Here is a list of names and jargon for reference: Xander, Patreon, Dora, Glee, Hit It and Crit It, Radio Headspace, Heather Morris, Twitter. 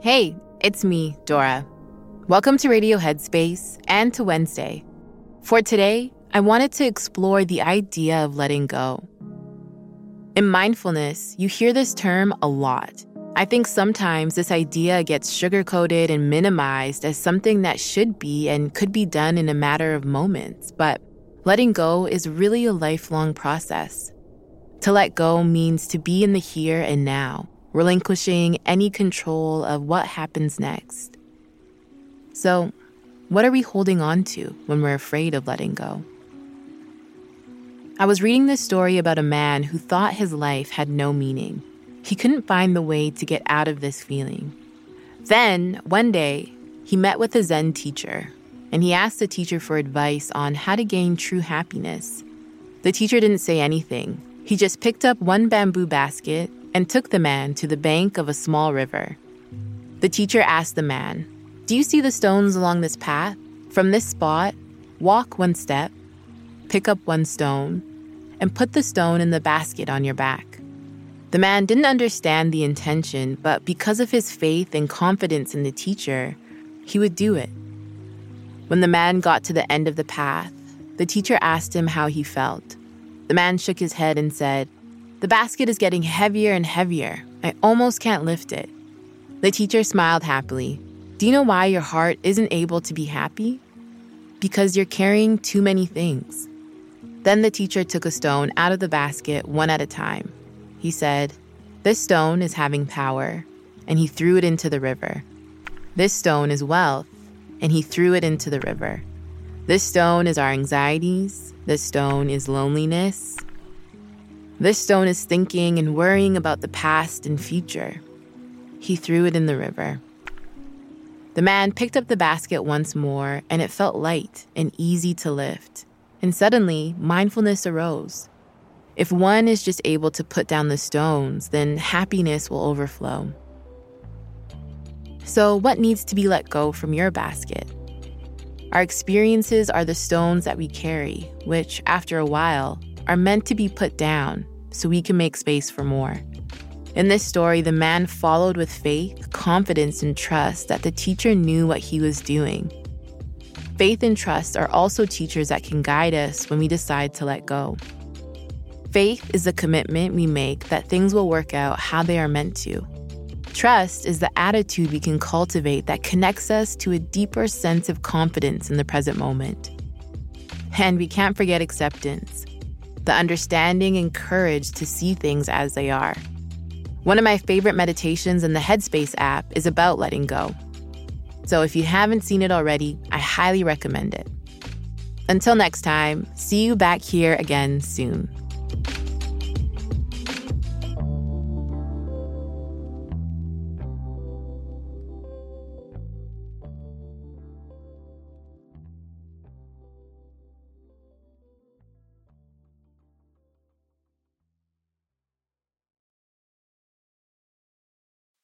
Hey, it's me, Dora. Welcome to Radio Headspace and to Wednesday. For today, I wanted to explore the idea of letting go. In mindfulness, you hear this term a lot. I think sometimes this idea gets sugar-coated and minimized as something that should be and could be done in a matter of moments, but letting go is really a lifelong process. To let go means to be in the here and now, relinquishing any control of what happens next. So, what are we holding on to when we're afraid of letting go? I was reading this story about a man who thought his life had no meaning. He couldn't find the way to get out of this feeling. Then, one day, he met with a Zen teacher, and he asked the teacher for advice on how to gain true happiness. The teacher didn't say anything. He just picked up one bamboo basket and took the man to the bank of a small river. The teacher asked the man, "Do you see the stones along this path? From this spot, walk one step, pick up one stone, and put the stone in the basket on your back." The man didn't understand the intention, but because of his faith and confidence in the teacher, he would do it. When the man got to the end of the path, The teacher asked him how he felt. The man shook his head and said, "The basket is getting heavier and heavier. I almost can't lift it." The teacher smiled happily. "Do you know why your heart isn't able to be happy? Because you're carrying too many things." Then the teacher took a stone out of the basket one at a time. He said, "This stone is having power," and he threw it into the river. "This stone is wealth," and he threw it into the river. "This stone is our anxieties. This stone is loneliness. This stone is thinking and worrying about the past and future." He threw it in the river. The man picked up the basket once more, and it felt light and easy to lift. And suddenly, mindfulness arose. If one is just able to put down the stones, then happiness will overflow. So what needs to be let go from your basket? Our experiences are the stones that we carry, which, after a while, are meant to be put down so we can make space for more. In this story, the man followed with faith, confidence, and trust that the teacher knew what he was doing. Faith and trust are also teachers that can guide us when we decide to let go. Faith is the commitment we make that things will work out how they are meant to. Trust is the attitude we can cultivate that connects us to a deeper sense of confidence in the present moment. And we can't forget acceptance, the understanding and courage to see things as they are. One of my favorite meditations in the Headspace app is about letting go. So if you haven't seen it already, I highly recommend it. Until next time, see you back here again soon.